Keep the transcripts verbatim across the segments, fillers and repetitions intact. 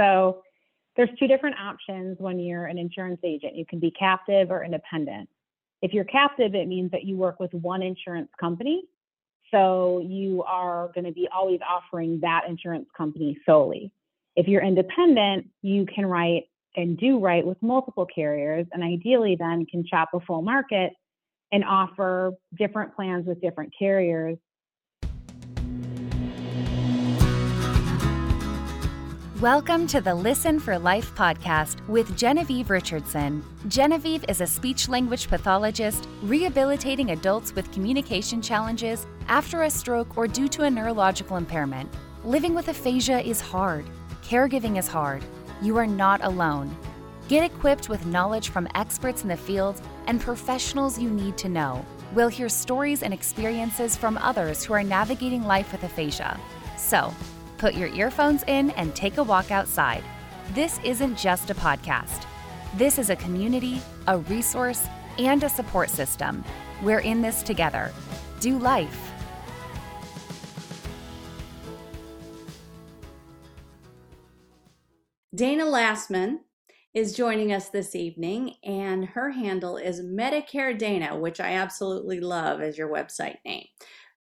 So there's two different options when you're an insurance agent. You can be captive or independent. If you're captive, it means that you work with one insurance company. So you are going to be always offering that insurance company solely. If you're independent, you can write and do write with multiple carriers, and ideally then can shop a full market and offer different plans with different carriers. Welcome to the Listen for Life podcast with Genevieve Richardson. Genevieve is a speech-language pathologist rehabilitating adults with communication challenges after a stroke or due to a neurological impairment. Living with aphasia is hard. Caregiving is hard. You are not alone. Get equipped with knowledge from experts in the field and professionals you need to know. We'll hear stories and experiences from others who are navigating life with aphasia. So, put your earphones in and take a walk outside. This isn't just a podcast. This is a community, a resource, and a support system. We're in this together. Do life. Dana Lasman is joining us this evening, and her handle is Medicare Dana, which I absolutely love as your website name.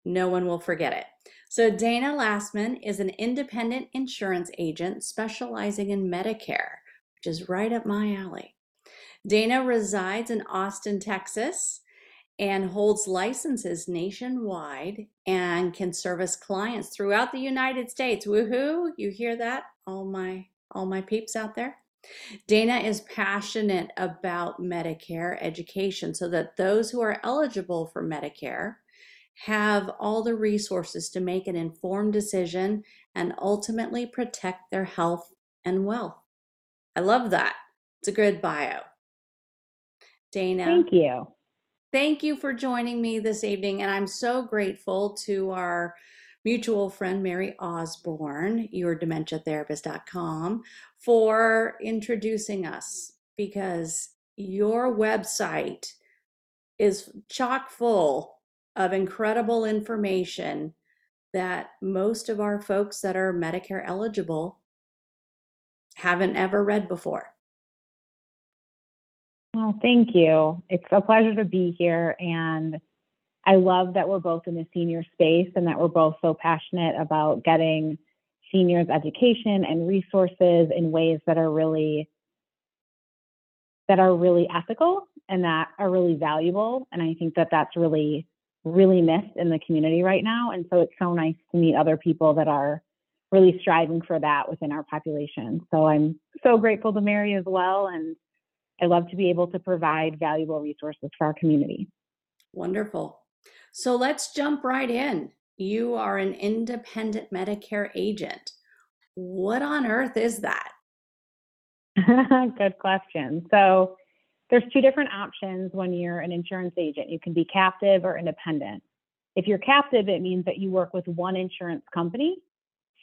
No one will forget it. So Dana Lasman is an independent insurance agent specializing in Medicare, which is right up my alley. Dana resides in Austin, Texas, and holds licenses nationwide and can service clients throughout the United States. Woohoo! You hear that? All my all my peeps out there. Dana is passionate about Medicare education so that those who are eligible for Medicare have all the resources to make an informed decision and ultimately protect their health and wealth. I love that. It's a good bio. Dana. Thank you. Thank you for joining me this evening. And I'm so grateful to our mutual friend, Mary Osborne, your Dementia Therapist dot com, for introducing us, because your website is chock full of incredible information that most of our folks that are Medicare eligible haven't ever read before. Well, thank you. It's a pleasure to be here. And I love that we're both in the senior space and that we're both so passionate about getting seniors education and resources in ways that are really that are really ethical and that are really valuable. And I think that that's really really missed in the community right now. And so it's so nice to meet other people that are really striving for that within our population. So I'm so grateful to Mary as well. And I love to be able to provide valuable resources for our community. Wonderful. So let's jump right in. You are an independent Medicare agent. What on earth is that? Good question. So there's two different options when you're an insurance agent. You can be captive or independent. If you're captive, it means that you work with one insurance company.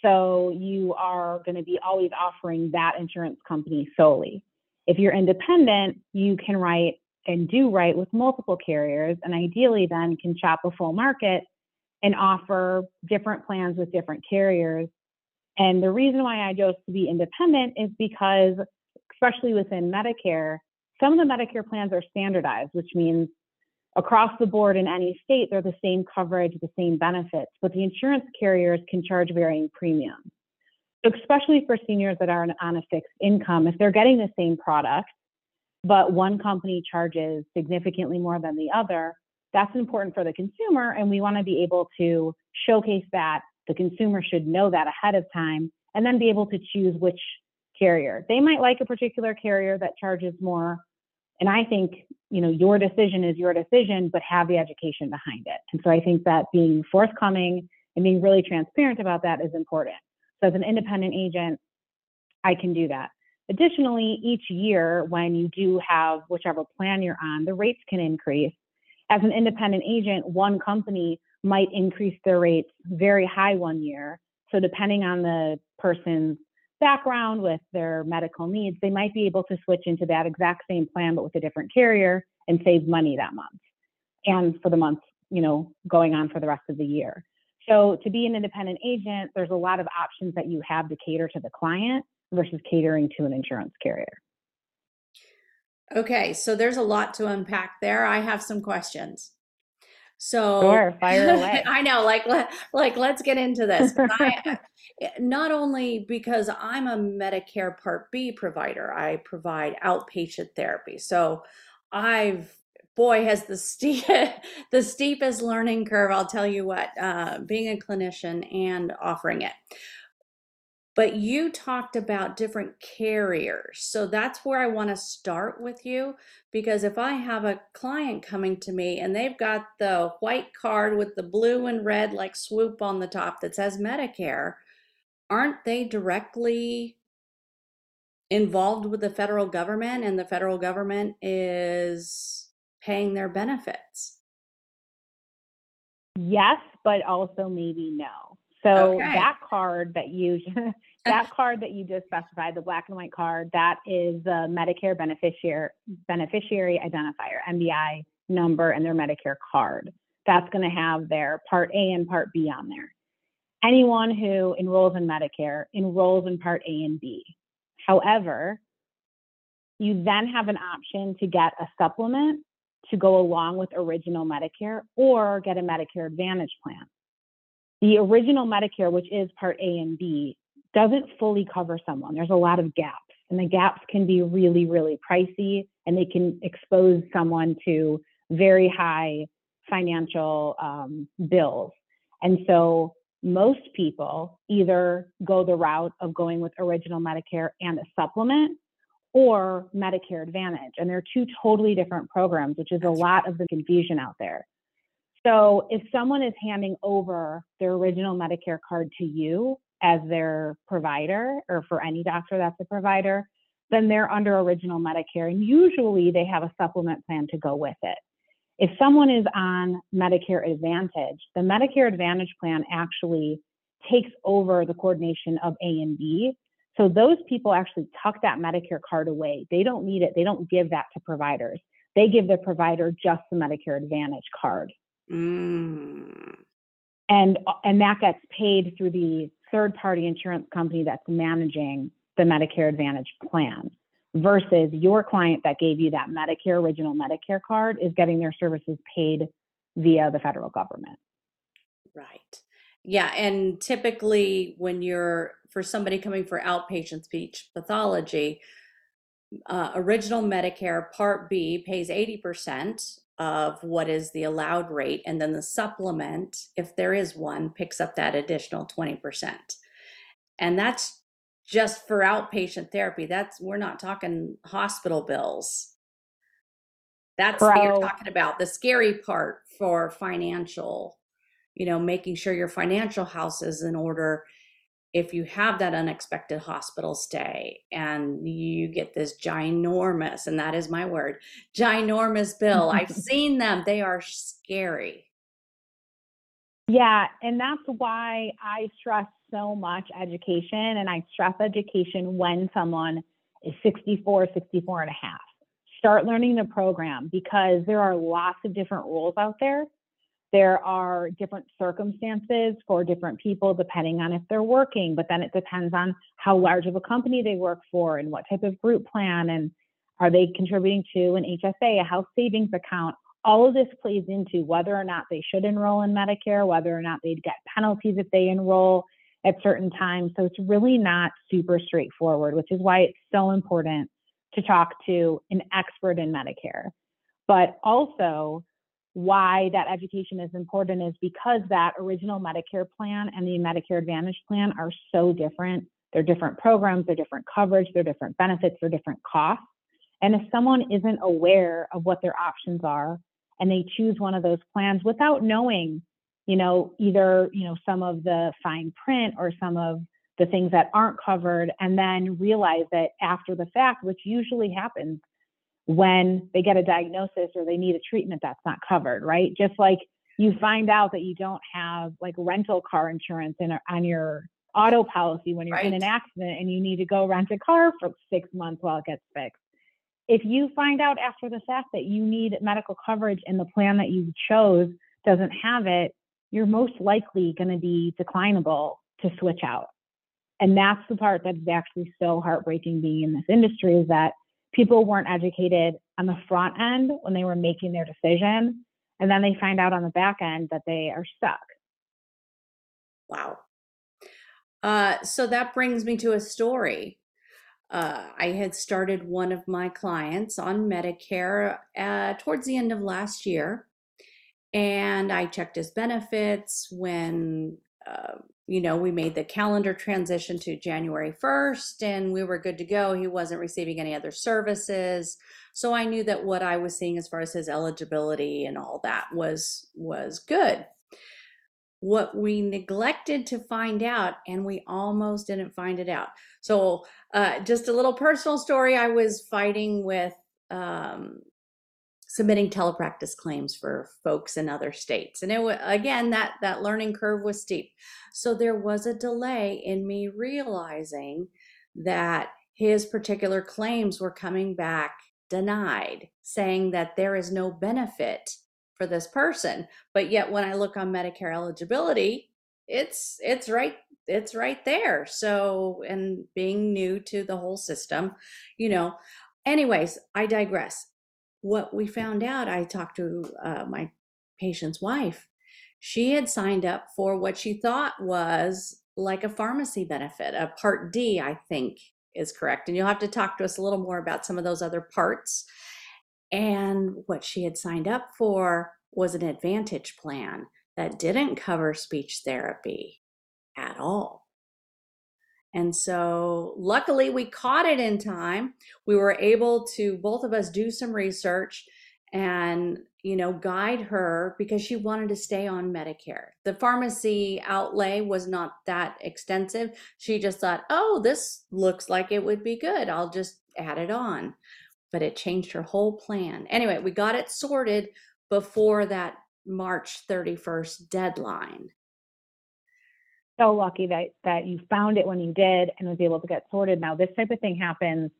So you are going to be always offering that insurance company solely. If you're independent, you can write and do write with multiple carriers, and ideally then can shop a full market and offer different plans with different carriers. And the reason why I chose to be independent is because, especially within Medicare, some of the Medicare plans are standardized, which means across the board in any state, they're the same coverage, the same benefits, but the insurance carriers can charge varying premiums. So especially for seniors that are on a fixed income, if they're getting the same product, but one company charges significantly more than the other, that's important for the consumer. And we want to be able to showcase that. The consumer should know that ahead of time and then be able to choose which carrier. They might like a particular carrier that charges more. And I think, you know, your decision is your decision, but have the education behind it. And so I think that being forthcoming and being really transparent about that is important. So as an independent agent, I can do that. Additionally, each year when you do have whichever plan you're on, the rates can increase. As an independent agent, one company might increase their rates very high one year. So depending on the person's background with their medical needs, they might be able to switch into that exact same plan, but with a different carrier and save money that month and for the month, you know, going on for the rest of the year. So to be an independent agent, there's a lot of options that you have to cater to the client, versus catering to an insurance carrier. Okay, so there's a lot to unpack there. I have some questions. So sure, fire away. I know, like, let, like, let's get into this. I, not only because I'm a Medicare Part B provider, I provide outpatient therapy. So I've, boy, has the steep, the steepest learning curve, I'll tell you what, uh, being a clinician and offering it. But you talked about different carriers. So that's where I want to start with you, because if I have a client coming to me and they've got the white card with the blue and red like swoop on the top that says Medicare, aren't they directly involved with the federal government, and the federal government is paying their benefits? Yes, but also maybe no. So okay. that card that you that card that you just specified, the black and white card, that is the Medicare beneficiary beneficiary identifier, M B I number, and their Medicare card. That's going to have their Part A and Part B on there. Anyone who enrolls in Medicare enrolls in Part A and B. However, you then have an option to get a supplement to go along with original Medicare, or get a Medicare Advantage plan. The original Medicare, which is Part A and B, doesn't fully cover someone. There's a lot of gaps, and the gaps can be really, really pricey, and they can expose someone to very high financial um, bills. And so most people either go the route of going with original Medicare and a supplement, or Medicare Advantage. And they're two totally different programs, which is a lot of the confusion out there. So if someone is handing over their original Medicare card to you as their provider, or for any doctor that's a provider, then they're under original Medicare, and usually they have a supplement plan to go with it. If someone is on Medicare Advantage, the Medicare Advantage plan actually takes over the coordination of A and B. So those people actually tuck that Medicare card away. They don't need it. They don't give that to providers. They give the provider just the Medicare Advantage card. Mm. And and that gets paid through the third-party insurance company that's managing the Medicare Advantage plan, versus your client that gave you that Medicare original Medicare card is getting their services paid via the federal government. Right. Yeah, and typically when you're, for somebody coming for outpatient speech pathology, uh, original Medicare Part B pays eighty percent of what is the allowed rate, and then the supplement, if there is one, picks up that additional twenty percent. And that's just for outpatient therapy. That's, we're not talking hospital bills. That's Bro. what you're talking about, the scary part for financial, you know, making sure your financial house is in order if you have that unexpected hospital stay and you get this ginormous, and that is my word, ginormous bill. I've seen them. They are scary. Yeah. And that's why I stress so much education, and I stress education when someone is sixty-four, sixty-four and a half. Start learning the program, because there are lots of different rules out there. There are different circumstances for different people, depending on if they're working, but then it depends on how large of a company they work for and what type of group plan, and are they contributing to an H S A, a health savings account. All of this plays into whether or not they should enroll in Medicare, whether or not they'd get penalties if they enroll at certain times. So it's really not super straightforward, which is why it's so important to talk to an expert in Medicare. But also, why that education is important is because that original Medicare plan and the Medicare Advantage plan are so different. They're different programs, they're different coverage, they're different benefits, they're different costs. And if someone isn't aware of what their options are and they choose one of those plans without knowing, you know, either, you know, some of the fine print or some of the things that aren't covered, and then realize that after the fact, which usually happens when they get a diagnosis or they need a treatment that's not covered, right? Just like you find out that you don't have like rental car insurance in a, on your auto policy when you're right. in an accident and you need to go rent a car for six months while it gets fixed. If you find out after the fact that you need medical coverage and the plan that you chose doesn't have it, you're most likely going to be declinable to switch out. And that's the part that's actually so heartbreaking being in this industry, is that people weren't educated on the front end when they were making their decision. And then they find out on the back end that they are stuck. Wow. Uh, so that brings me to a story. Uh, I had started one of my clients on Medicare uh, towards the end of last year. And I checked his benefits when, uh, you know, we made the calendar transition to January first and we were good to go. He wasn't receiving any other services. So I knew that what I was seeing as far as his eligibility and all that was, was good. What we neglected to find out, and we almost didn't find it out. So uh, just a little personal story. I was fighting with um, submitting telepractice claims for folks in other states. And it was, again, that, that learning curve was steep. So there was a delay in me realizing that his particular claims were coming back denied, saying that there is no benefit for this person. But yet when I look on Medicare eligibility, it's it's right it's right there. So, and being new to the whole system, you know, anyways, I digress. What we found out, I talked to uh, my patient's wife. She had signed up for what she thought was like a pharmacy benefit, a Part D, I think is correct. And you'll have to talk to us a little more about some of those other parts. And what she had signed up for was an Advantage plan that didn't cover speech therapy at all. And so luckily we caught it in time. We were able to, both of us, do some research and, you know, guide her, because she wanted to stay on Medicare. The pharmacy outlay was not that extensive. She just thought, oh, this looks like it would be good. I'll just add it on. But it changed her whole plan. Anyway, we got it sorted before that March thirty-first deadline. So lucky that, that you found it when you did and was able to get sorted. Now, this type of thing happens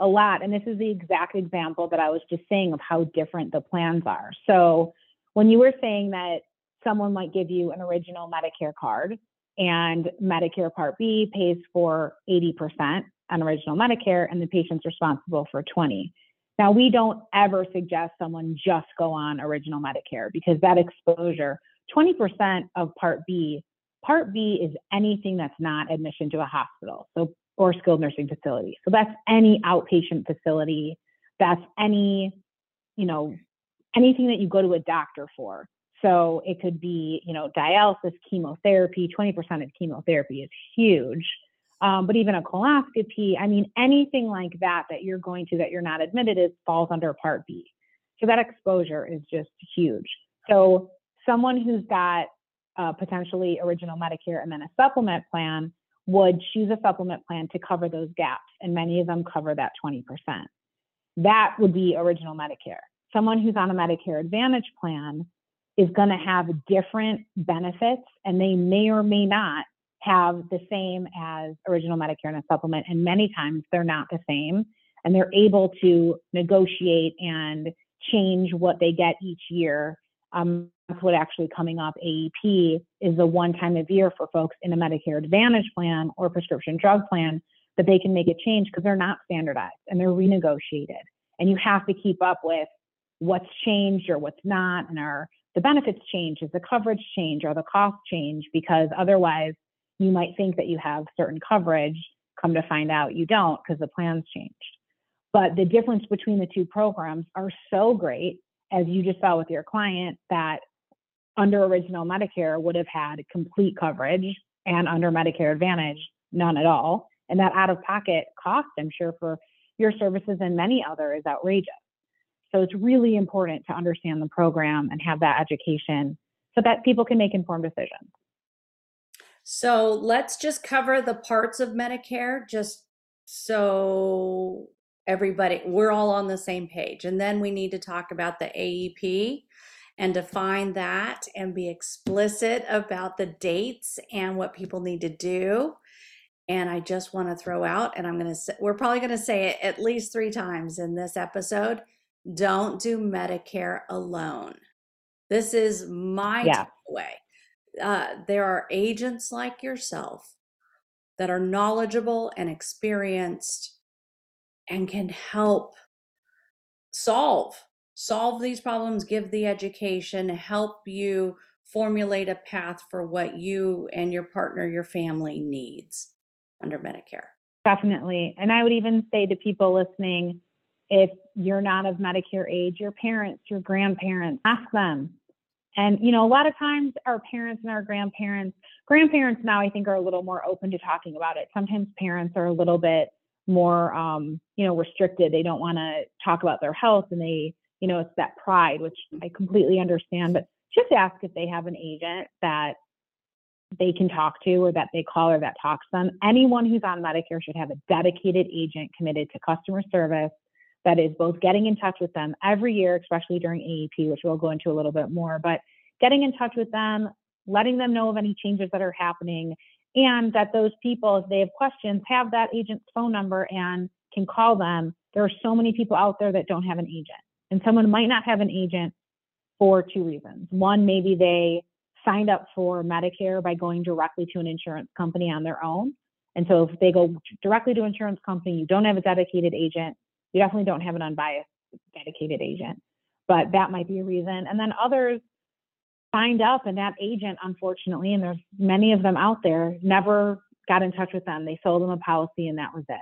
a lot. And this is the exact example that I was just saying of how different the plans are. So when you were saying that someone might give you an original Medicare card and Medicare Part B pays for eighty percent, on original Medicare, and the patient's responsible for twenty. Now, we don't ever suggest someone just go on original Medicare, because that exposure, twenty percent of Part B, Part B is anything that's not admission to a hospital, so or skilled nursing facility. So that's any outpatient facility, that's any, you know, anything that you go to a doctor for. So it could be, you know, dialysis, chemotherapy. twenty percent of chemotherapy is huge. Um, but even a colonoscopy, I mean, anything like that that you're going to that you're not admitted is falls under Part B. So that exposure is just huge. So someone who's got uh, potentially original Medicare and then a supplement plan would choose a supplement plan to cover those gaps. And many of them cover that twenty percent. That would be original Medicare. Someone who's on a Medicare Advantage plan is going to have different benefits, and they may or may not have the same as original Medicare and a supplement, and many times they're not the same, and they're able to negotiate and change what they get each year. Um, that's what actually coming up, A E P, is the one time of year for folks in a Medicare Advantage plan or prescription drug plan that they can make a change, because they're not standardized and they're renegotiated. And you have to keep up with what's changed or what's not, and are the benefits change, is the coverage change, or the cost change, because otherwise, you might think that you have certain coverage, come to find out you don't, because the plan's changed. But the difference between the two programs are so great, as you just saw with your client, that under original Medicare would have had complete coverage, and under Medicare Advantage, none at all. And that out-of-pocket cost, I'm sure, for your services and many others is outrageous. So it's really important to understand the program and have that education so that people can make informed decisions. So let's just cover the parts of Medicare, just so everybody, we're all on the same page. And then we need to talk about the A E P and define that and be explicit about the dates and what people need to do. And I just want to throw out, and I'm going to say, we're probably going to say it at least three times in this episode, don't do Medicare alone. This is my yeah. takeaway. Uh, there are agents like yourself that are knowledgeable and experienced and can help solve, solve these problems, give the education, help you formulate a path for what you and your partner, your family needs under Medicare. Definitely. And I would even say to people listening, if you're not of Medicare age, your parents, your grandparents, ask them. And, you know, a lot of times our parents and our grandparents, grandparents now I think are a little more open to talking about it. Sometimes parents are a little bit more, um, you know, restricted. They don't want to talk about their health and they, you know, it's that pride, which I completely understand, but just ask if they have an agent that they can talk to or that they call or that talks to them. Anyone who's on Medicare should have a dedicated agent committed to customer service that is both getting in touch with them every year, especially during A E P, which we'll go into a little bit more, but getting in touch with them, letting them know of any changes that are happening, and that those people, if they have questions, have that agent's phone number and can call them. There are so many people out there that don't have an agent, and someone might not have an agent for two reasons. One, maybe they signed up for Medicare by going directly to an insurance company on their own. And so if they go directly to an insurance company, you don't have a dedicated agent, you definitely don't have an unbiased dedicated agent, but that might be a reason. And then others signed up and that agent, unfortunately, and there's many of them out there, never got in touch with them. They sold them a policy and that was it.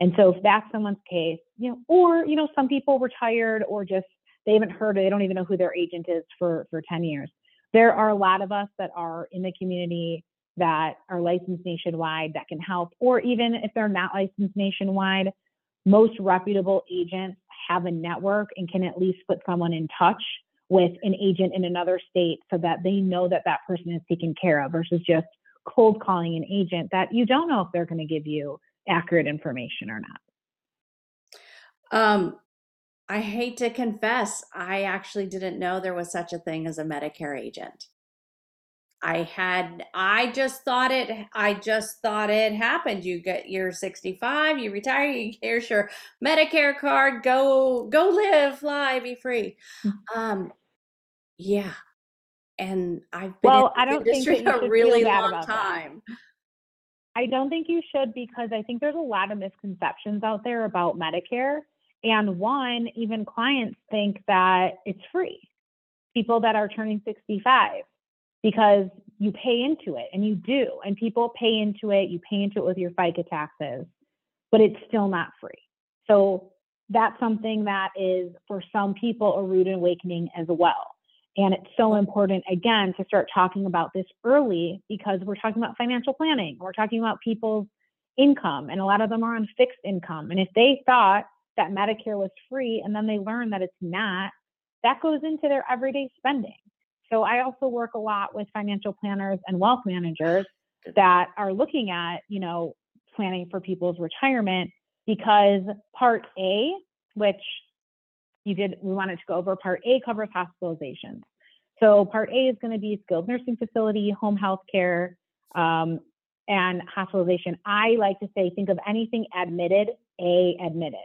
And so if that's someone's case, you know, or, you know, some people retired or just, they haven't heard it. They don't even know who their agent is for, for ten years. There are a lot of us that are in the community that are licensed nationwide that can help, or even if they're not licensed nationwide, most reputable agents have a network and can at least put someone in touch with an agent in another state so that they know that that person is taken care of versus just cold calling an agent that you don't know if they're going to give you accurate information or not. Um. I hate to confess, I actually didn't know there was such a thing as a Medicare agent. I had, I just thought it, I just thought it happened. You get your sixty-five, you retire, you here's your Medicare card, go, go live, fly, be free. Um, yeah. And I've been well, in the industry a really long time. That. I don't think you should, because I think there's a lot of misconceptions out there about Medicare. And one, even clients think that it's free. People that are turning sixty-five, because you pay into it, and you do, and people pay into it, you pay into it with your FICA taxes, but it's still not free. So that's something that is, for some people, a rude awakening as well. And it's so important, again, to start talking about this early, because we're talking about financial planning. We're talking about people's income, and a lot of them are on fixed income. And if they thought that Medicare was free, and then they learn that it's not, that goes into their everyday spending. So I also work a lot with financial planners and wealth managers that are looking at, you know, planning for people's retirement, because Part A, which you did, we wanted to go over, Part A covers hospitalizations. So Part A is going to be skilled nursing facility, home health care, um, and hospitalization. I like to say, think of anything admitted, A, admitted.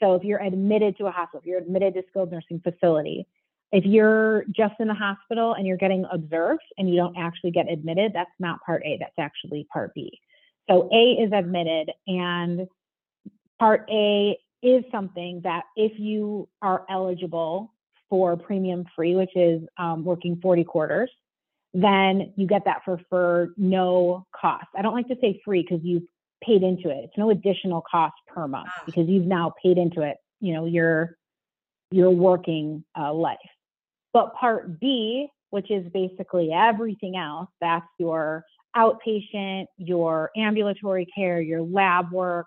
So if you're admitted to a hospital, if you're admitted to skilled nursing facility, if you're just in the hospital and you're getting observed and you don't actually get admitted, that's not Part A, that's actually Part B. So A is admitted, and Part A is something that if you are eligible for premium free, which is um, working forty quarters, then you get that for, for no cost. I don't like to say free because you've paid into it. It's no additional cost per month because you've now paid into it, you know, your, your working uh, life. But Part B, which is basically everything else, that's your outpatient, your ambulatory care, your lab work,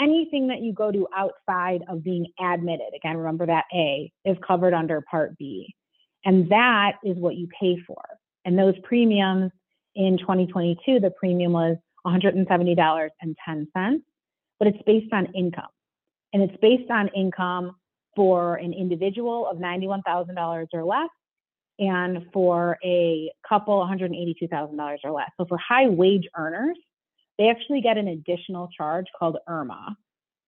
anything that you go to outside of being admitted. Again, remember that A is covered under Part B. And that is what you pay for. And those premiums in twenty twenty-two, the premium was one hundred seventy dollars and ten cents, but it's based on income. And it's based on income for an individual of ninety-one thousand dollars or less, and for a couple, one hundred eighty-two thousand dollars or less. So for high wage earners, they actually get an additional charge called IRMA,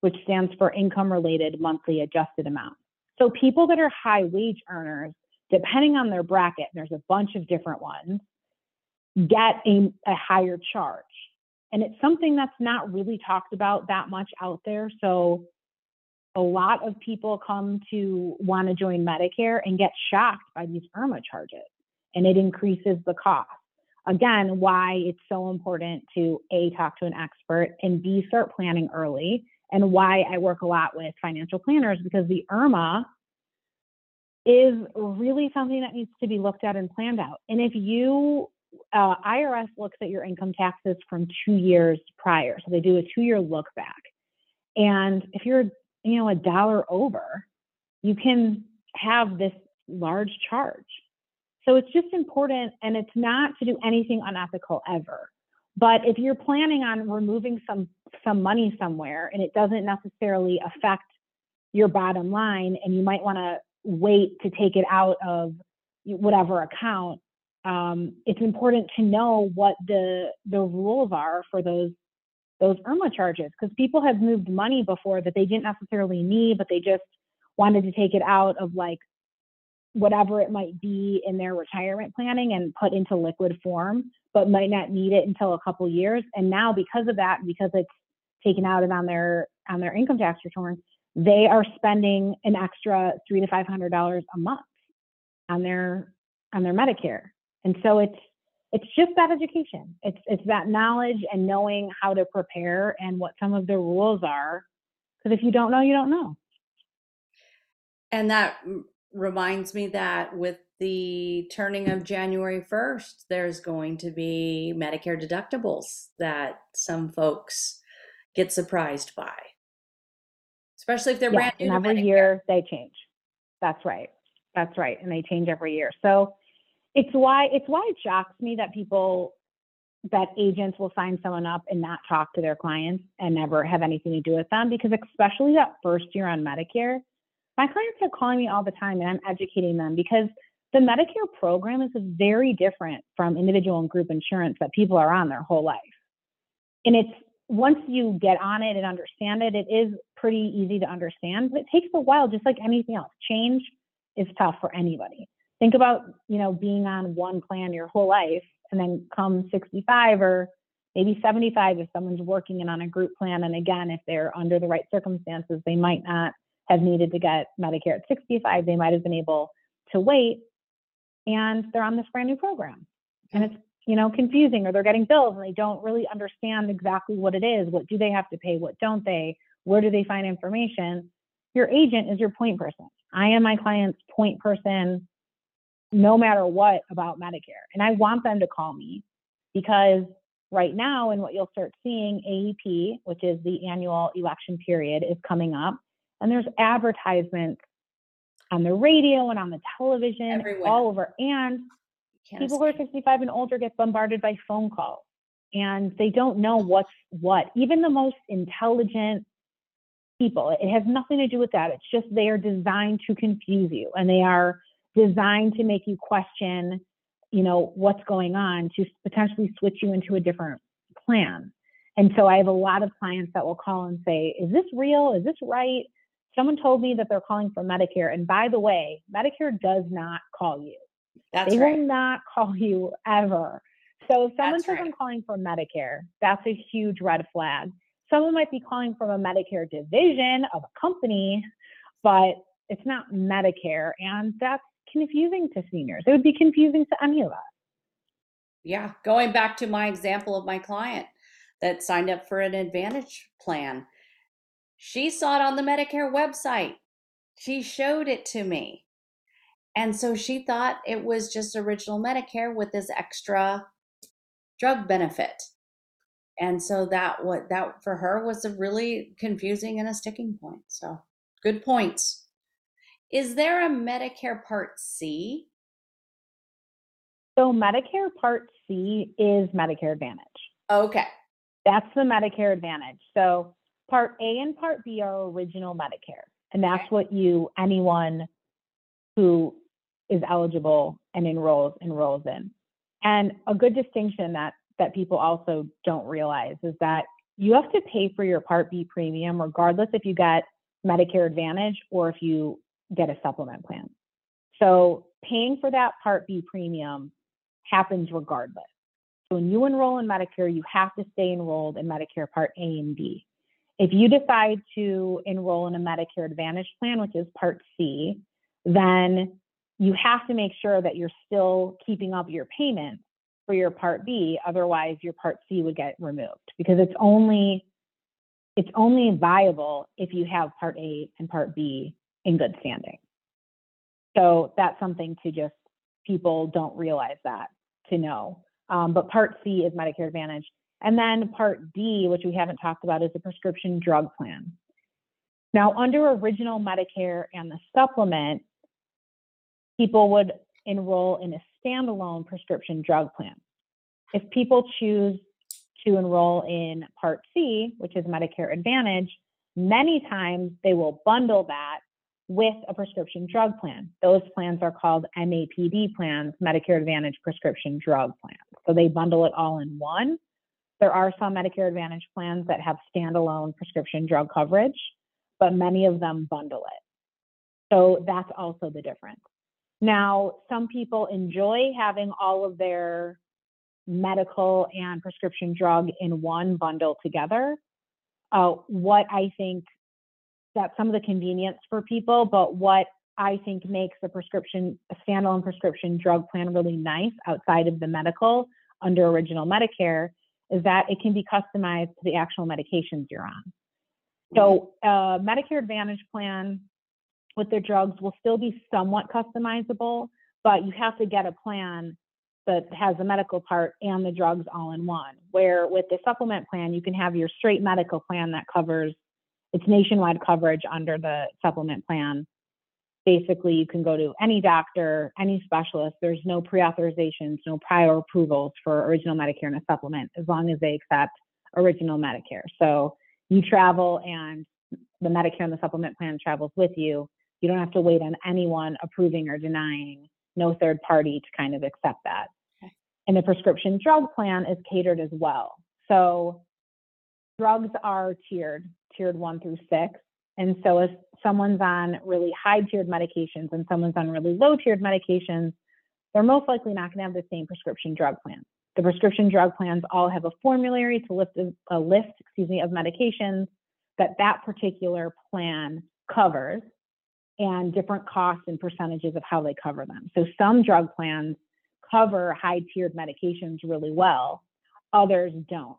which stands for Income Related Monthly Adjusted Amount. So people that are high wage earners, depending on their bracket, there's a bunch of different ones, get a, a higher charge. And it's something that's not really talked about that much out there. So a lot of people come to want to join Medicare and get shocked by these IRMA charges, and it increases the cost. Again, why it's so important to A, talk to an expert, and B, start planning early, and why I work a lot with financial planners, because the IRMA is really something that needs to be looked at and planned out. And if you, uh, I R S looks at your income taxes from two years prior. So they do a two-year look back. And if you're, you know, a dollar over, you can have this large charge. So it's just important, and it's not to do anything unethical ever. But if you're planning on removing some, some money somewhere and it doesn't necessarily affect your bottom line, and you might want to wait to take it out of whatever account, um, it's important to know what the the rules are for those those IRMA charges, because people have moved money before that they didn't necessarily need, but they just wanted to take it out of like whatever it might be in their retirement planning and put into liquid form, but might not need it until a couple years. And now because of that, because it's taken out and on their on their income tax return, they are spending an extra three to five hundred dollars a month on their on their Medicare. And so it's it's just that education. It's it's that knowledge and knowing how to prepare and what some of the rules are. Because if you don't know, you don't know. And that reminds me that with the turning of January first, there's going to be Medicare deductibles that some folks get surprised by, especially if they're yes, brand new. And every year they change. That's right. That's right. And they change every year. So it's why it's why it shocks me that people, that agents will sign someone up and not talk to their clients and never have anything to do with them, because especially that first year on Medicare, my clients are calling me all the time and I'm educating them, because the Medicare program is very different from individual and group insurance that people are on their whole life. And it's once you get on it and understand it, it is pretty easy to understand, but it takes a while, just like anything else. Change is tough for anybody. Think about, you know, being on one plan your whole life, and then come sixty-five or maybe seventy-five if someone's working and on a group plan. And again, if they're under the right circumstances, they might not have needed to get Medicare at sixty-five. They might have been able to wait, and they're on this brand new program. And it's, you know, confusing, or they're getting bills and they don't really understand exactly what it is. What do they have to pay? What don't they? Where do they find information? Your agent is your point person. I am my client's point person, no matter what, about Medicare. And I want them to call me, because right now, and what you'll start seeing, A E P, which is the annual election period, is coming up. And there's advertisements on the radio and on the television, everywhere, all over. And people who are sixty-five and older get bombarded by phone calls, and they don't know what's what. Even the most intelligent people, it has nothing to do with that. It's just they are designed to confuse you, and they are designed to make you question, you know, what's going on, to potentially switch you into a different plan. And so I have a lot of clients that will call and say, is this real? Is this right? Someone told me that they're calling for Medicare. And by the way, Medicare does not call you. That's they right. will not call you ever. So if someone that's says right. I'm calling for Medicare, that's a huge red flag. Someone might be calling from a Medicare division of a company, but it's not Medicare. And that's confusing to seniors. It would be confusing to any of us. Yeah. Going back to my example of my client that signed up for an Advantage plan, she saw it on the Medicare website. She showed it to me. And so she thought it was just original Medicare with this extra drug benefit. And so that what that for her was a really confusing and a sticking point. So good points. Is there a Medicare Part C? So Medicare Part C is Medicare Advantage. Okay. That's the Medicare Advantage. So Part A and Part B are original Medicare. And that's okay. what you, anyone who is eligible and enrolls, enrolls in. And a good distinction that, that people also don't realize is that you have to pay for your Part B premium, regardless if you get Medicare Advantage or if you get a supplement plan. So paying for that Part B premium happens regardless. when you enroll in Medicare, you have to stay enrolled in Medicare Part A and B. If you decide to enroll in a Medicare Advantage plan, which is Part C, then you have to make sure that you're still keeping up your payments for your Part B. Otherwise, your Part C would get removed because it's only it's only viable if you have Part A and Part B in good standing. So that's something to just, people don't realize that, to know. Um, but Part C is Medicare Advantage. And then Part D, which we haven't talked about, is a prescription drug plan. Now, under original Medicare and the supplement, people would enroll in a standalone prescription drug plan. If people choose to enroll in Part C, which is Medicare Advantage, many times they will bundle that with a prescription drug plan. Those plans are called M A P D plans, Medicare Advantage prescription drug plans. So they bundle it all in one. There are some Medicare Advantage plans that have standalone prescription drug coverage, but many of them bundle it. So that's also the difference. Now, some people enjoy having all of their medical and prescription drug in one bundle together. Uh, what I think that's some of the convenience for people, but what I think makes a prescription, a standalone prescription drug plan really nice outside of the medical under original Medicare is that it can be customized to the actual medications you're on. So a Medicare Advantage plan with their drugs will still be somewhat customizable, but you have to get a plan that has the medical part and the drugs all in one, where with the supplement plan, you can have your straight medical plan that covers, it's nationwide coverage under the supplement plan. Basically, you can go to any doctor, any specialist. There's no pre-authorizations, no prior approvals for original Medicare and a supplement, as long as they accept original Medicare. So you travel and the Medicare and the supplement plan travels with you. You don't have to wait on anyone approving or denying, no third party to kind of accept that. Okay. And the prescription drug plan is catered as well. So drugs are tiered, tiered one through six. And so if someone's on really high-tiered medications and someone's on really low-tiered medications, they're most likely not going to have the same prescription drug plan. The prescription drug plans all have a formulary to list a list, excuse me, of medications that that particular plan covers and different costs and percentages of how they cover them. So some drug plans cover high-tiered medications really well, others don't.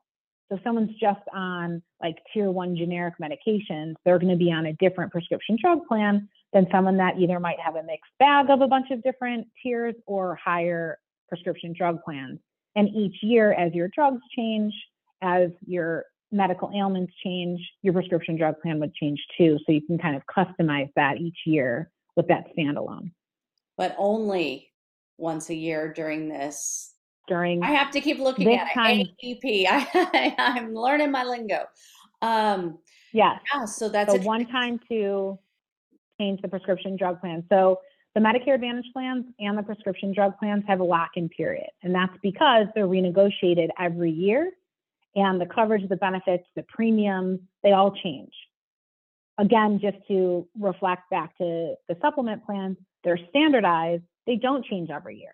So if someone's just on like tier one generic medications, they're going to be on a different prescription drug plan than someone that either might have a mixed bag of a bunch of different tiers or higher prescription drug plans. And each year as your drugs change, as your medical ailments change, your prescription drug plan would change too. So you can kind of customize that each year with that standalone. But only once a year during this During I have to keep looking at it. A E P. I, I'm learning my lingo. Um, yeah. yeah. So that's so a one time to change the prescription drug plan. So the Medicare Advantage plans and the prescription drug plans have a lock-in period. And that's because they're renegotiated every year. And the coverage, the benefits, the premiums, they all change. Again, just to reflect back to the supplement plans, they're standardized. They don't change every year.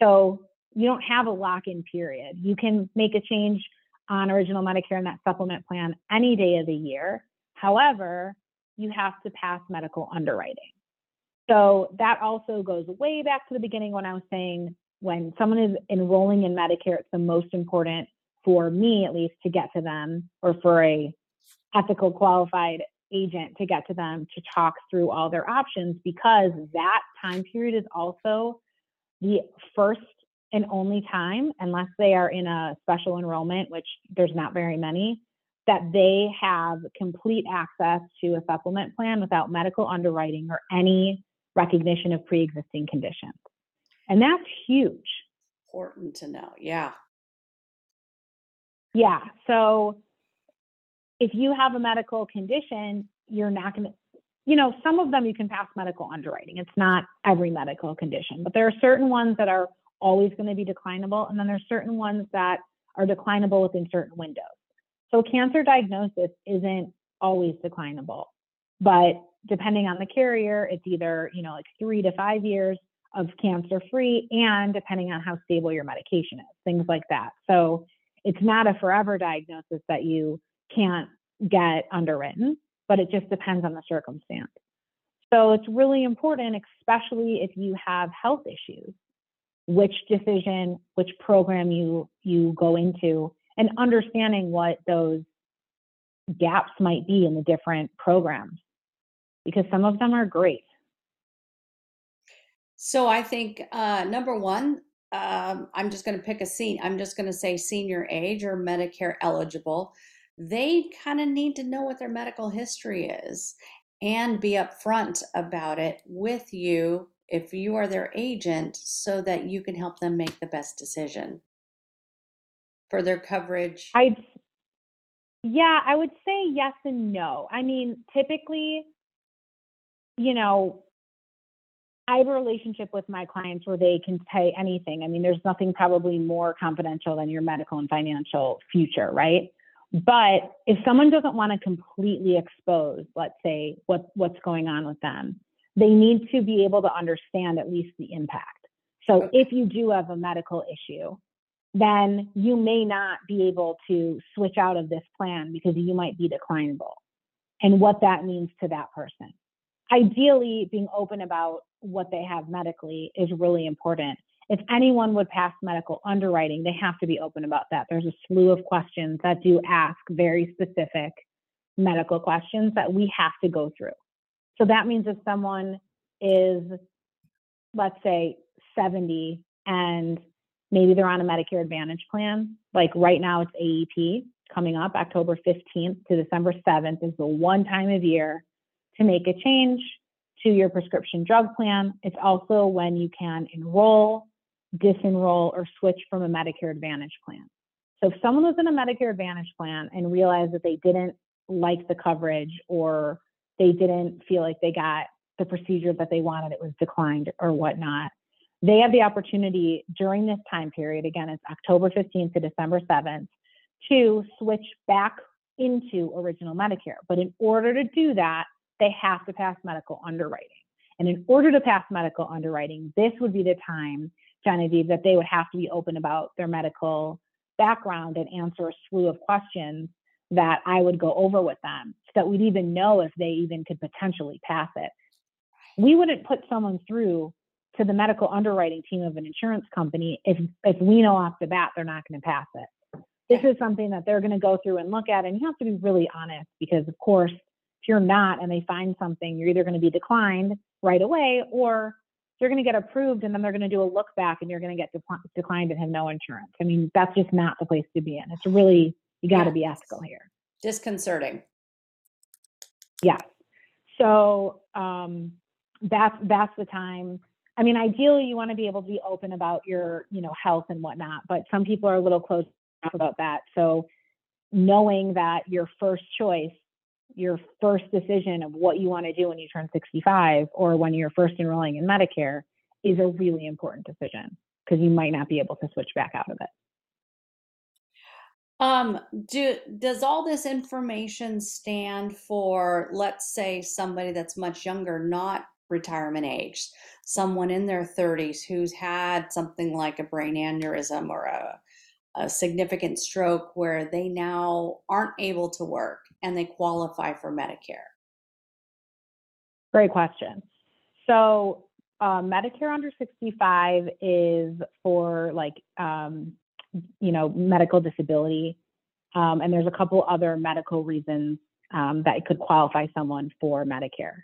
So you don't have a lock-in period. You can make a change on original Medicare and that supplement plan any day of the year. However, you have to pass medical underwriting. So that also goes way back to the beginning when I was saying, when someone is enrolling in Medicare, it's the most important for me, at least, to get to them, or for a ethical qualified agent to get to them to talk through all their options, because that time period is also the first and only time, unless they are in a special enrollment, which there's not very many, that they have complete access to a supplement plan without medical underwriting or any recognition of pre-existing conditions. And that's huge. Important to know, yeah. Yeah, so if you have a medical condition, you're not gonna, you know, some of them you can pass medical underwriting. It's not every medical condition, but there are certain ones that are always going to be declinable. And then there's certain ones that are declinable within certain windows. So cancer diagnosis isn't always declinable, but depending on the carrier, it's either, you know, like three to five years of cancer free, and depending on how stable your medication is, things like that. So it's not a forever diagnosis that you can't get underwritten, but it just depends on the circumstance. So it's really important, especially if you have health issues, which decision, which program you you go into, and understanding what those gaps might be in the different programs, because some of them are great. So I think uh, number one, um, I'm just going to pick a scene. I'm just going to say senior age or Medicare eligible. They kind of need to know what their medical history is and be upfront about it with you if you are their agent, so that you can help them make the best decision for their coverage. I, yeah, I would say yes and no. I mean, typically, you know, I have a relationship with my clients where they can pay anything. I mean, there's nothing probably more confidential than your medical and financial future, right? But if someone doesn't want to completely expose, let's say, what, what's going on with them, they need to be able to understand at least the impact. So if you do have a medical issue, then you may not be able to switch out of this plan because you might be declinable, and what that means to that person. Ideally, being open about what they have medically is really important. If anyone would pass medical underwriting, they have to be open about that. There's a slew of questions that do ask very specific medical questions that we have to go through. So that means if someone is, let's say, seventy, and maybe they're on a Medicare Advantage plan, like right now it's A E P coming up October fifteenth to December seventh is the one time of year to make a change to your prescription drug plan. It's also when you can enroll, disenroll, or switch from a Medicare Advantage plan. So if someone was in a Medicare Advantage plan and realized that they didn't like the coverage, or they didn't feel like they got the procedure that they wanted, it was declined or whatnot, they have the opportunity during this time period, again, it's October fifteenth to December seventh, to switch back into original Medicare. But in order to do that, they have to pass medical underwriting. And in order to pass medical underwriting, this would be the time, Genevieve, that they would have to be open about their medical background and answer a slew of questions that I would go over with them, so that we'd even know if they even could potentially pass it. We wouldn't put someone through to the medical underwriting team of an insurance company if, if we know off the bat they're not going to pass it. This is something that they're going to go through and look at, and you have to be really honest, because of course, if you're not and they find something, you're either going to be declined right away, or you're going to get approved and then they're going to do a look back and you're going to get de- declined and have no insurance. I mean, that's just not the place to be in. It's really, you got to be ethical here. Disconcerting. Yeah. So um, that's, that's the time. I mean, ideally you want to be able to be open about your, you know, health and whatnot, but some people are a little close about that. So knowing that your first choice, your first decision of what you want to do when you turn sixty-five, or when you're first enrolling in Medicare, is a really important decision, because you might not be able to switch back out of it. Um, do, does all this information stand for, let's say, somebody that's much younger, not retirement age, someone in their thirties who's had something like a brain aneurysm or a a significant stroke where they now aren't able to work and they qualify for Medicare? Great question. So uh, Medicare under sixty-five is for like, um, you know, medical disability. Um, and there's a couple other medical reasons um, that could qualify someone for Medicare.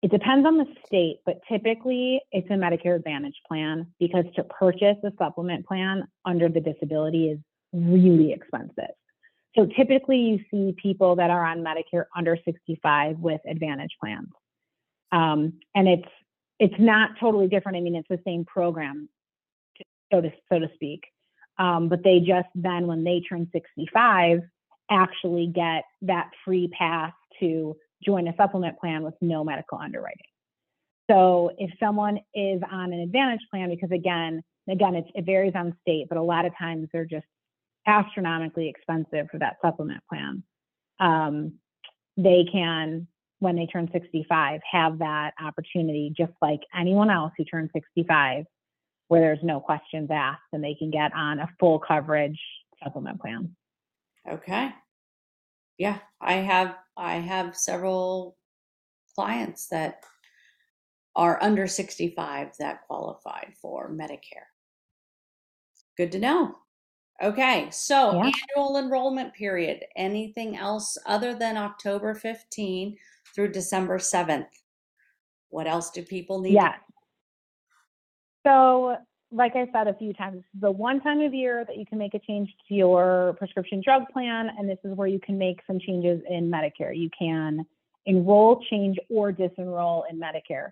It depends on the state, but typically it's a Medicare Advantage plan, because to purchase a supplement plan under the disability is really expensive. So typically you see people that are on Medicare under sixty-five with Advantage plans. Um, and it's it's not totally different. I mean, it's the same program, so to, so to speak. Um, but they just then, when they turn sixty-five, actually get that free pass to join a supplement plan with no medical underwriting. So if someone is on an Advantage plan, because again, again, it's, it varies on state, but a lot of times they're just astronomically expensive for that supplement plan. Um, they can when they turn sixty-five have that opportunity, just like anyone else who turns sixty-five, where there's no questions asked and they can get on a full coverage supplement plan. Okay. Yeah, I have I have several clients that are under sixty-five that qualified for Medicare. Good to know. Okay, so yeah. Annual enrollment period. Anything else other than October fifteenth through December seventh? What else do people need? Yeah. So, like I said a few times, this is the one time of year that you can make a change to your prescription drug plan, and this is where you can make some changes in Medicare. You can enroll, change, or disenroll in Medicare.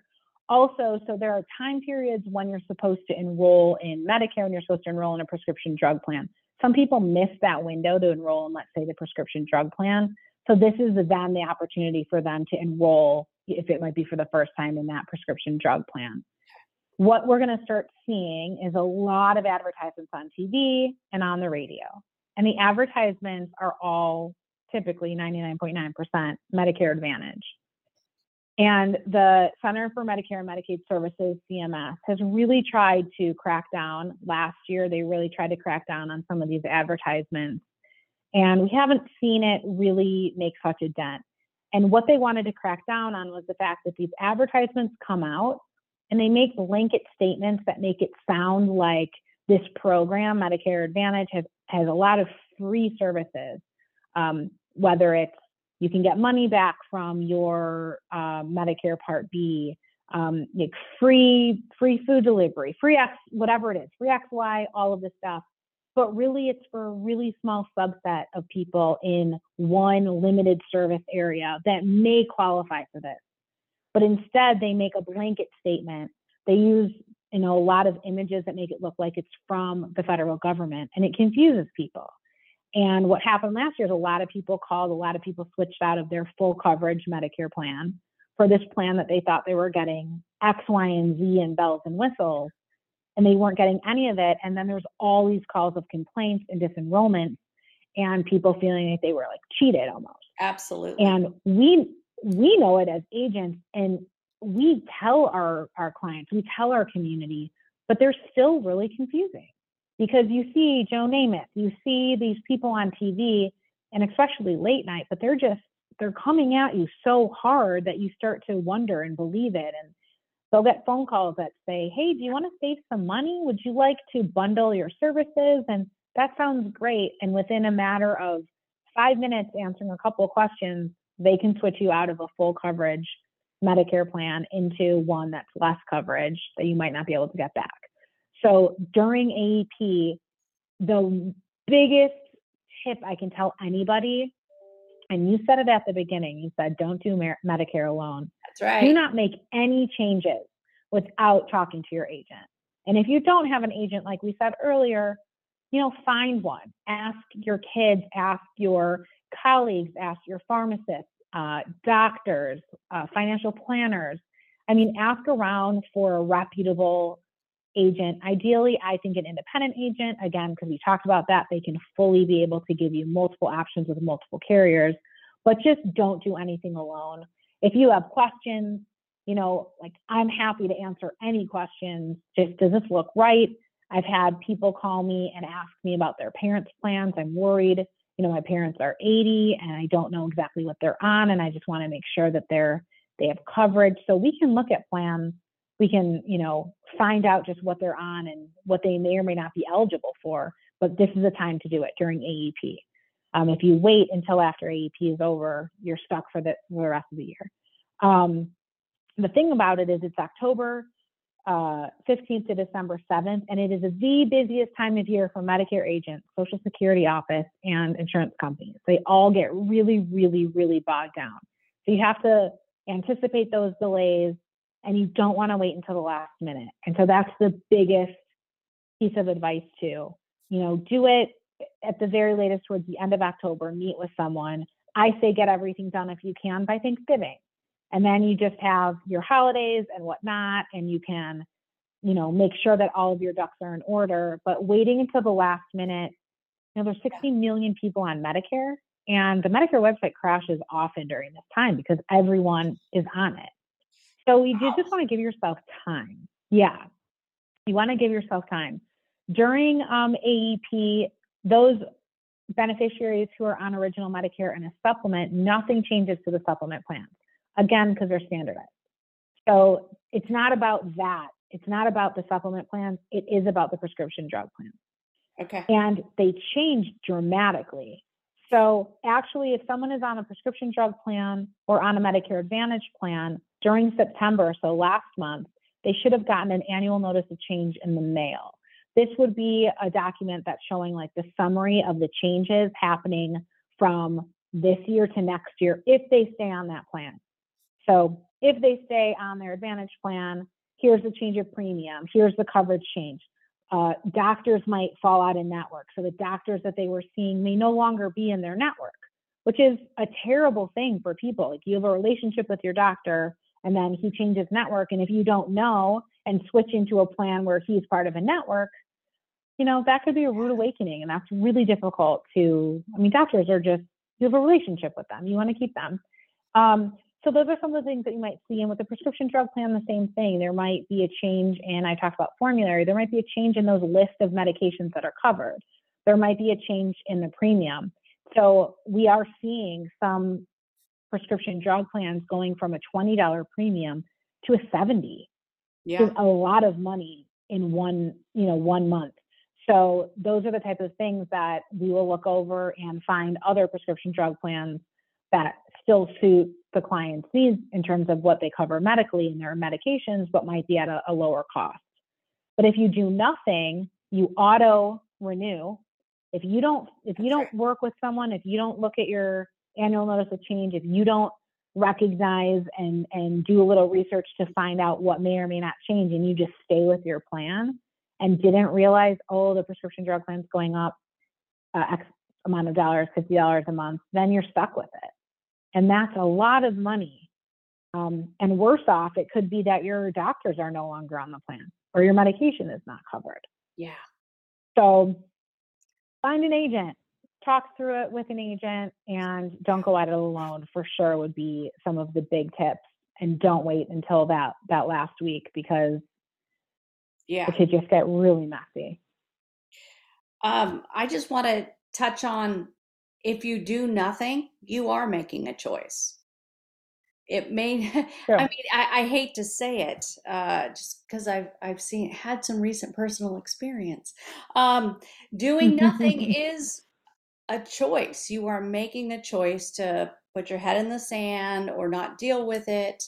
Also, so there are time periods when you're supposed to enroll in Medicare and you're supposed to enroll in a prescription drug plan. Some people miss that window to enroll in, let's say, the prescription drug plan. So this is then the opportunity for them to enroll, if it might be for the first time, in that prescription drug plan. What we're going to start seeing is a lot of advertisements on T V and on the radio. And the advertisements are all typically ninety-nine point nine percent Medicare Advantage. And the Center for Medicare and Medicaid Services, C M S, has really tried to crack down. Last year, they really tried to crack down on some of these advertisements. And we haven't seen it really make such a dent. And what they wanted to crack down on was the fact that these advertisements come out and they make blanket statements that make it sound like this program, Medicare Advantage, has, has a lot of free services, um, whether it's you can get money back from your uh, Medicare Part B, um, like free free food delivery, free X, whatever it is, free X Y, all of this stuff. But really, it's for a really small subset of people in one limited service area that may qualify for this. But instead, they make a blanket statement. They use, you know, a lot of images that make it look like it's from the federal government, and it confuses people. And what happened last year is a lot of people called, a lot of people switched out of their full coverage Medicare plan for this plan that they thought they were getting X, Y, and Z and bells and whistles, and they weren't getting any of it. And then there's all these calls of complaints and disenrollment and people feeling like they were like cheated almost. Absolutely. And we we know it as agents, and we tell our, our clients, we tell our community, but they're still really confusing. Because you see Joe Namath, you see these people on T V, and especially late night, but they're just, they're coming at you so hard that you start to wonder and believe it. And they'll get phone calls that say, hey, do you want to save some money? Would you like to bundle your services? And that sounds great. And within a matter of five minutes answering a couple of questions, they can switch you out of a full coverage Medicare plan into one that's less coverage that you might not be able to get back. So during A E P, the biggest tip I can tell anybody, and you said it at the beginning, you said, don't do Mer- Medicare alone. That's right. Do not make any changes without talking to your agent. And if you don't have an agent, like we said earlier, you know, find one, ask your kids, ask your colleagues, ask your pharmacists, uh, doctors, uh, financial planners. I mean, ask around for a reputable agent. Ideally, I think an independent agent, again, because we talked about that, they can fully be able to give you multiple options with multiple carriers, but just don't do anything alone. If you have questions, you know, like I'm happy to answer any questions. Just, does this look right? I've had people call me and ask me about their parents' plans. I'm worried, you know, my parents are eighty and I don't know exactly what they're on. And I just want to make sure that they're, they have coverage. So we can look at plans. We can, you know, find out just what they're on and what they may or may not be eligible for. But this is a time to do it during A E P. Um, if you wait until after A E P is over, you're stuck for the, for the rest of the year. Um, the thing about it is it's October fifteenth to December seventh, and it is the busiest time of year for Medicare agents, Social Security office, and insurance companies. They all get really, really, really bogged down. So you have to anticipate those delays. And you don't want to wait until the last minute. And so that's the biggest piece of advice too. You know, do it at the very latest towards the end of October, meet with someone. I say get everything done if you can by Thanksgiving. And then you just have your holidays and whatnot, and you can, you know, make sure that all of your ducks are in order. But waiting until the last minute, you know, there's sixty million people on Medicare. And the Medicare website crashes often during this time because everyone is on it. So you wow. just want to give yourself time. Yeah. You want to give yourself time. During um, A E P, those beneficiaries who are on original Medicare and a supplement, nothing changes to the supplement plans. Again, because they're standardized. So it's not about that. It's not about the supplement plans. It is about the prescription drug plans. Okay. And they change dramatically. So actually, if someone is on a prescription drug plan or on a Medicare Advantage plan during September, so last month, they should have gotten an annual notice of change in the mail. This would be a document that's showing like the summary of the changes happening from this year to next year if they stay on that plan. So if they stay on their Advantage plan, here's the change of premium, here's the coverage change. Uh, doctors might fall out in network. So the doctors that they were seeing may no longer be in their network, which is a terrible thing for people. Like, you have a relationship with your doctor and then he changes network. And if you don't know and switch into a plan where he's part of a network, you know, that could be a rude awakening. And that's really difficult to, I mean, doctors are just, you have a relationship with them. You want to keep them. Um, So those are some of the things that you might see. And with the prescription drug plan, the same thing. There might be a change in, I talked about formulary, there might be a change in those lists of medications that are covered. There might be a change in the premium. So we are seeing some prescription drug plans going from a twenty dollars premium to a seventy dollars. Yeah. It's a lot of money in one, you know, one month. So those are the type of things that we will look over and find other prescription drug plans that still suit the client's needs in terms of what they cover medically and their medications, but might be at a, a lower cost. But if you do nothing, you auto renew. If you don't, if you don't work with someone, if you don't look at your annual notice of change, if you don't recognize and, and do a little research to find out what may or may not change, and you just stay with your plan and didn't realize, oh, the prescription drug plan's going up uh, X amount of dollars, fifty dollars a month, then you're stuck with it. And that's a lot of money. Um, and worse off, it could be that your doctors are no longer on the plan or your medication is not covered. Yeah. So find an agent, talk through it with an agent, and don't go at it alone, for sure, would be some of the big tips. And don't wait until that, that last week, because yeah, it could just get really messy. Um, I just want to touch on, if you do nothing, you are making a choice. It may, sure. I mean, I, I hate to say it, uh, just because I've I've seen had some recent personal experience. Um, doing nothing is a choice. You are making a choice to put your head in the sand or not deal with it.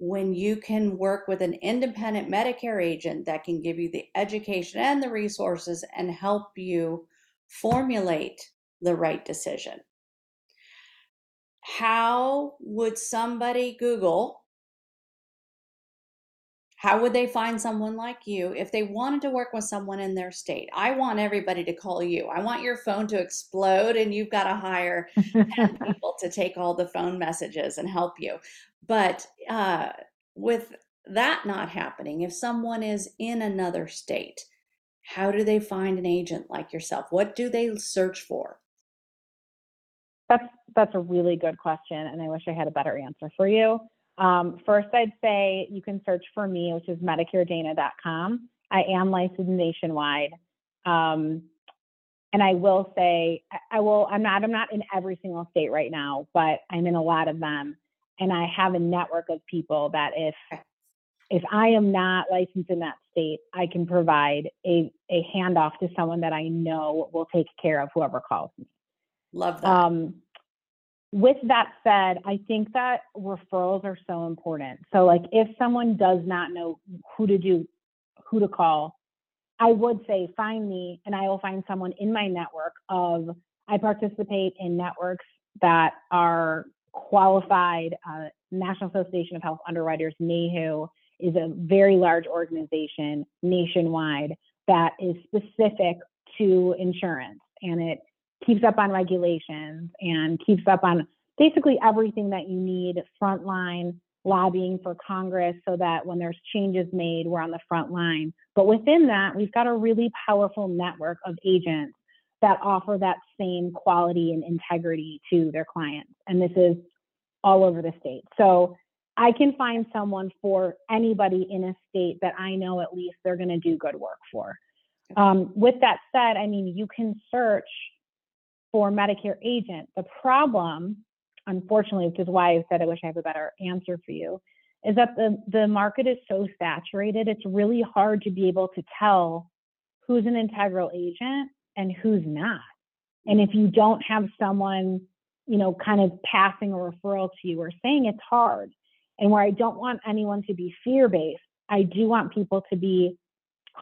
When you can work with an independent Medicare agent that can give you the education and the resources and help you formulate the right decision. How would somebody Google, how would they find someone like you if they wanted to work with someone in their state? I want everybody to call you. I want your phone to explode and you've got to hire ten people to take all the phone messages and help you. But uh, with that not happening, if someone is in another state, how do they find an agent like yourself? What do they search for? That's that's a really good question, and I wish I had a better answer for you. Um, first, I'd say you can search for me, which is Medicare Dana dot com. I am licensed nationwide, um, and I will say I, I will. I'm not. I'm not in every single state right now, but I'm in a lot of them, and I have a network of people that if if I am not licensed in that state, I can provide a, a handoff to someone that I know will take care of whoever calls me. Love that. Um, with that said, I think that referrals are so important. So like if someone does not know who to do, who to call, I would say find me and I will find someone in my network of, I participate in networks that are qualified, uh, National Association of Health Underwriters, N A H U, is a very large organization nationwide that is specific to insurance, and it keeps up on regulations and keeps up on basically everything that you need, frontline lobbying for Congress so that when there's changes made, we're on the front line. But within that, we've got a really powerful network of agents that offer that same quality and integrity to their clients. And this is all over the state. So I can find someone for anybody in a state that I know at least they're going to do good work for. Um, with that said, I mean, you can search for Medicare agent. The problem, unfortunately, which is why I said I wish I have a better answer for you, is that the, the market is so saturated, it's really hard to be able to tell who's an integral agent and who's not. And if you don't have someone, you know, kind of passing a referral to you or saying, it's hard. And where I don't want anyone to be fear-based, I do want people to be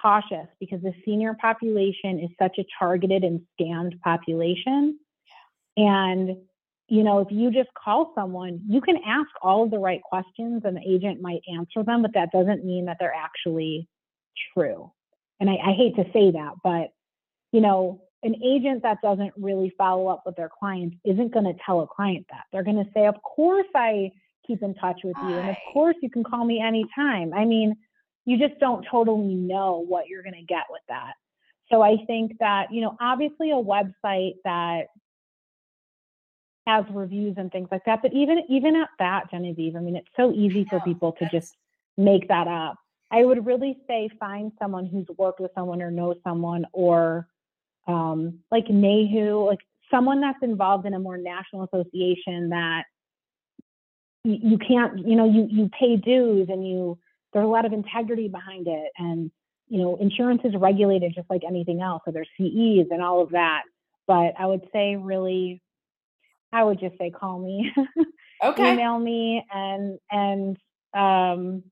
cautious, because the senior population is such a targeted and scammed population. And, you know, if you just call someone, you can ask all of the right questions and the agent might answer them, but that doesn't mean that they're actually true. And I, I hate to say that, but, you know, an agent that doesn't really follow up with their clients isn't going to tell a client that. They're going to say, of course I keep in touch with you, and of course you can call me anytime. I mean, you just don't totally know what you're going to get with that. So I think that, you know, obviously a website that has reviews and things like that, but even, even at that, Genevieve, I mean, it's so easy for people to just make that up. I would really say find someone who's worked with someone or knows someone, or um, like N A H U, like someone that's involved in a more national association that you, you can't, you know, you, you pay dues and you, there's a lot of integrity behind it. And, you know, insurance is regulated just like anything else. So there's C Es and all of that. But I would say really, I would just say call me, okay. Email me, and, and um,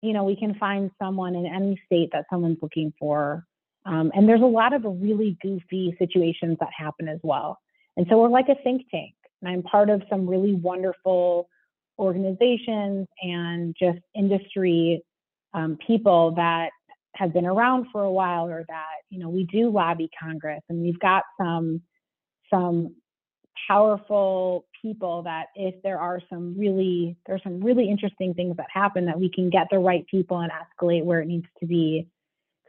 you know, we can find someone in any state that someone's looking for. Um, and there's a lot of really goofy situations that happen as well. And so we're like a think tank. And I'm part of some really wonderful organizations and just industry um, people that have been around for a while, or that, you know, we do lobby Congress, and we've got some some powerful people that if there are some really, there's some really interesting things that happen, that we can get the right people and escalate where it needs to be.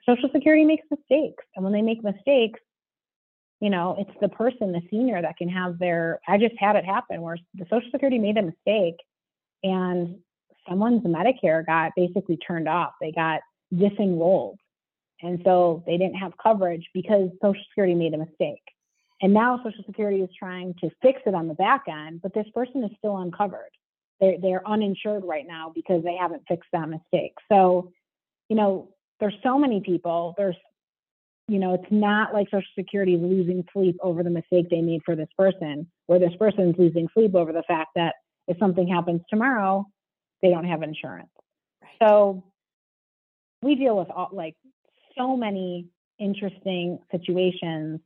Social Security makes mistakes. And when they make mistakes, you know, it's the person, the senior, that can have their, I just had it happen where the Social Security made a mistake and someone's Medicare got basically turned off. They got disenrolled. And so they didn't have coverage because Social Security made a mistake. And now Social Security is trying to fix it on the back end, but this person is still uncovered. They're, they're uninsured right now because they haven't fixed that mistake. So, you know, there's so many people, there's, you know, it's not like Social Security is losing sleep over the mistake they made for this person, or this person's losing sleep over the fact that if something happens tomorrow, they don't have insurance. Right. So we deal with all, like so many interesting situations,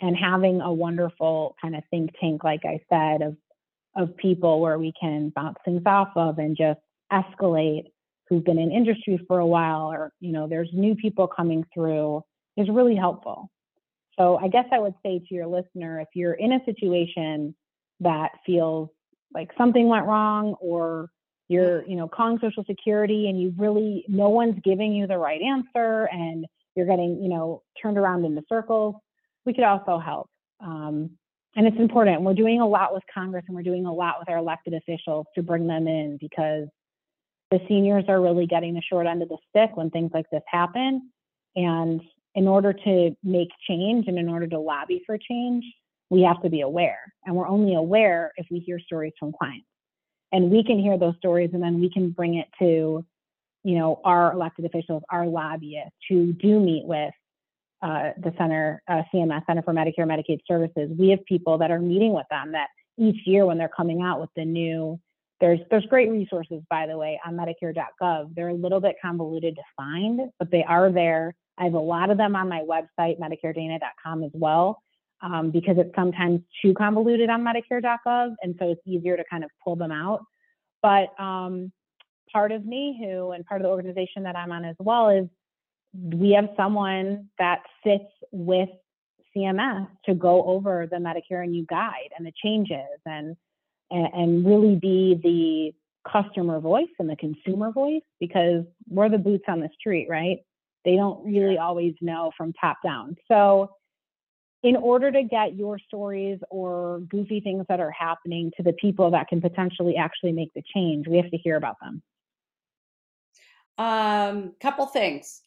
and having a wonderful kind of think tank, like I said, of of people where we can bounce things off of and just escalate, who've been in industry for a while, or, you know, there's new people coming through, is really helpful. So I guess I would say to your listener, if you're in a situation that feels like something went wrong, or you're, you know, calling Social Security and you really, no one's giving you the right answer and you're getting, you know, turned around into circles, we could also help. Um, and it's important. We're doing a lot with Congress, and we're doing a lot with our elected officials to bring them in, because the seniors are really getting the short end of the stick when things like this happen. And in order to make change and in order to lobby for change, we have to be aware. And we're only aware if we hear stories from clients. And we can hear those stories, and then we can bring it to, you know, our elected officials, our lobbyists who do meet with uh, the center, uh, C M S, Center for Medicare and Medicaid Services. We have people that are meeting with them, that each year when they're coming out with the new, there's, there's great resources, by the way, on Medicare dot gov. They're a little bit convoluted to find, but they are there. I have a lot of them on my website, Medicare Dana dot com, as well, um, because it's sometimes too convoluted on Medicare dot gov, and so it's easier to kind of pull them out. But um, part of N A H U and part of the organization that I'm on as well is we have someone that sits with C M S to go over the Medicare and You guide and the changes, and and really be the customer voice and the consumer voice, because we're the boots on the street, right? They don't really always know from top down. So in order to get your stories or goofy things that are happening to the people that can potentially actually make the change. We have to hear about them. Um, couple things.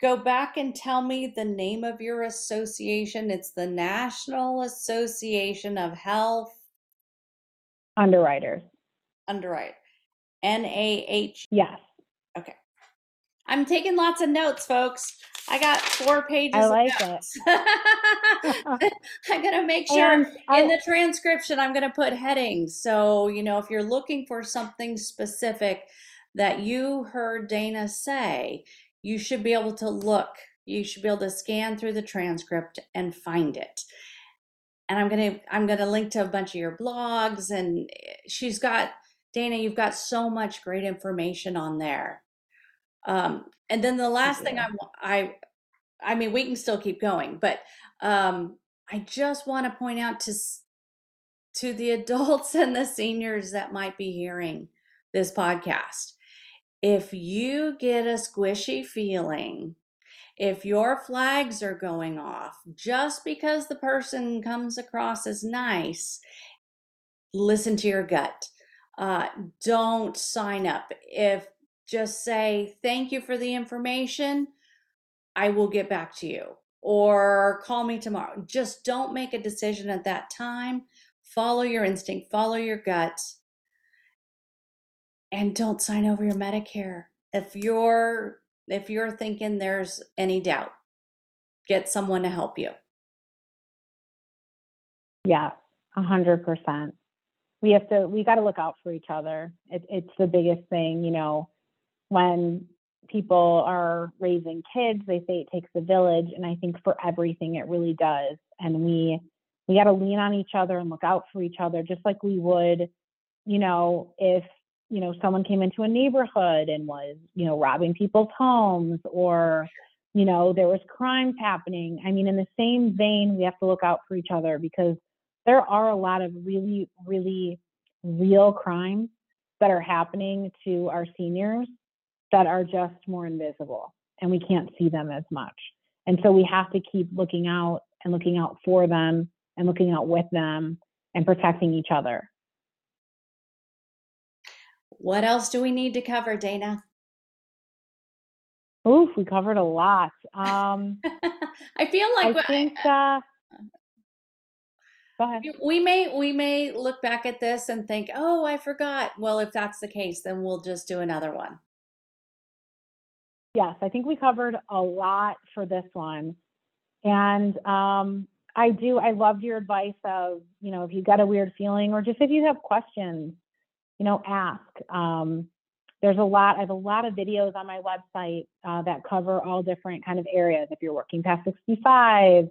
Go back and tell me the name of your association. It's the National Association of Health Underwriters. Underwrite. N A H U. Yes. Okay. I'm taking lots of notes, folks. I got four pages I like of notes. It. I'm going to make sure and in I, the transcription, I'm going to put headings. So, you know, if you're looking for something specific that you heard Dana say, you should be able to look. You should be able to scan through the transcript and find it. And I'm going to I'm going to link to a bunch of your blogs, and she's got, Dana, you've got so much great information on there. Um, and then the last thing I, I, I mean, we can still keep going, but um, I just want to point out to, to the adults and the seniors that might be hearing this podcast. If you get a squishy feeling, if your flags are going off, just because the person comes across as nice, listen to your gut. Uh, don't sign up. If just say, thank you for the information, I will get back to you, or call me tomorrow. Just don't make a decision at that time. Follow your instinct, follow your gut, and don't sign over your Medicare. If you're, if you're thinking there's any doubt, get someone to help you. Yeah, a hundred percent. We have to, we got to look out for each other. It, it's the biggest thing, you know, when people are raising kids, they say it takes a village. And I think for everything, it really does. And we, we got to lean on each other and look out for each other, just like we would, you know, if, you know, someone came into a neighborhood and was, you know, robbing people's homes, or, you know, there was crimes happening. I mean, in the same vein, we have to look out for each other, because there are a lot of really, really real crimes that are happening to our seniors that are just more invisible, and we can't see them as much. And so we have to keep looking out and looking out for them and looking out with them and protecting each other. What else do we need to cover, Dana? Oof, we covered a lot. Um, I feel like... I think... Uh, We may we may look back at this and think, oh, I forgot. Well, if that's the case, then we'll just do another one. Yes, I think we covered a lot for this one. And um, I do, I loved your advice of, you know, if you got a weird feeling, or just if you have questions, you know, ask. Um, there's a lot, I have a lot of videos on my website uh, that cover all different kind of areas. If you're working past sixty-five,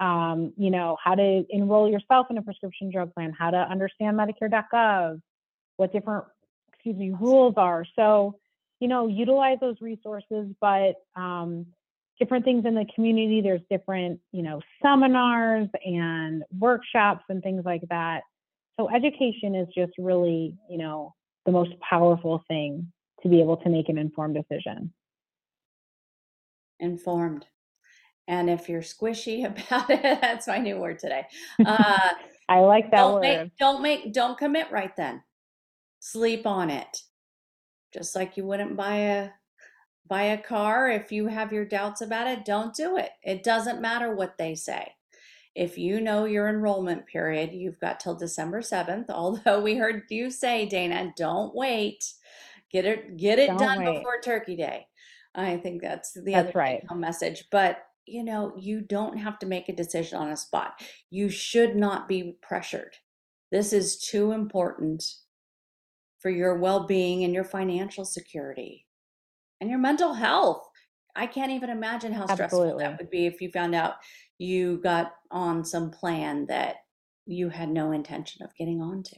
Um, you know, how to enroll yourself in a prescription drug plan, how to understand Medicare dot gov, what different, excuse me, rules are. So, you know, utilize those resources, but um, different things in the community, there's different, you know, seminars and workshops and things like that. So education is just really, you know, the most powerful thing to be able to make an informed decision. Informed. And if you're squishy about it, that's my new word today. Uh, I like that don't word. Make, don't make, don't commit right then. Sleep on it. Just like you wouldn't buy a, buy a car. If you have your doubts about it, don't do it. It doesn't matter what they say. If you know your enrollment period, you've got till December seventh. Although we heard you say, Dana, don't wait. Get it, get it don't done wait. Before Turkey Day. I think that's the that's other right. message, but you know, you don't have to make a decision on a spot. You should not be pressured. This is too important for your well-being and your financial security and your mental health. I can't even imagine how stressful Absolutely. That would be if you found out you got on some plan that you had no intention of getting onto.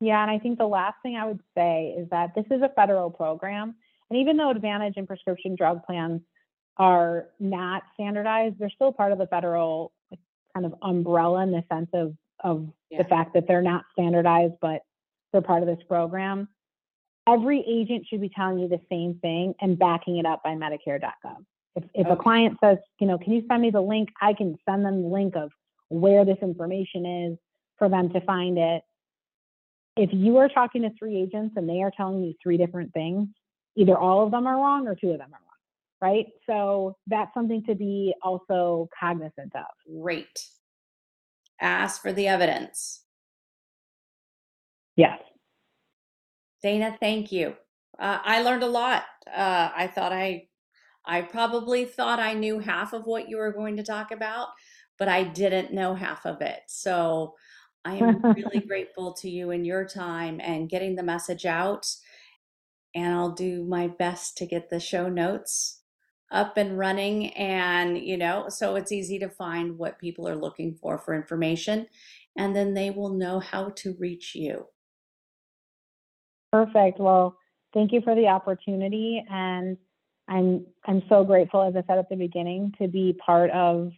Yeah, and I think the last thing I would say is that this is a federal program. And even though Advantage and prescription drug plans are not standardized, they're still part of the federal kind of umbrella in the sense of, of yeah. the fact that they're not standardized, but they're part of this program. Every agent should be telling you the same thing and backing it up by Medicare dot gov. If, if okay. a client says, you know, can you send me the link? I can send them the link of where this information is for them to find it. If you are talking to three agents and they are telling you three different things, either all of them are wrong or two of them are wrong. Right? So that's something to be also cognizant of. Great. Ask for the evidence. Yes. Dana, thank you. Uh, I learned a lot. Uh, I thought I, I probably thought I knew half of what you were going to talk about, but I didn't know half of it. So I am really grateful to you and your time and getting the message out. And I'll do my best to get the show notes up and running, and, you know, so it's easy to find what people are looking for for information, and then they will know how to reach you. Perfect. Well, thank you for the opportunity. And I'm, I'm so grateful, as I said at the beginning, to be part of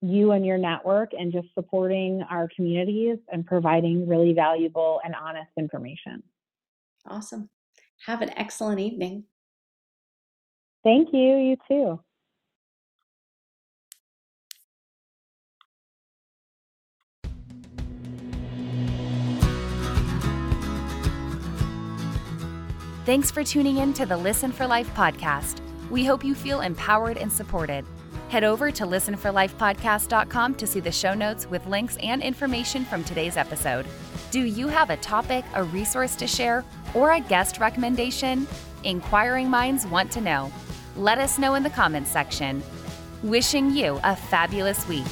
you and your network and just supporting our communities and providing really valuable and honest information. Awesome. Have an excellent evening. Thank you. You too. Thanks for tuning in to the Listen for Life podcast. We hope you feel empowered and supported. Head over to listen for life podcast dot com to see the show notes with links and information from today's episode. Do you have a topic, a resource to share, or a guest recommendation? Inquiring minds want to know. Let us know in the comments section. Wishing you a fabulous week.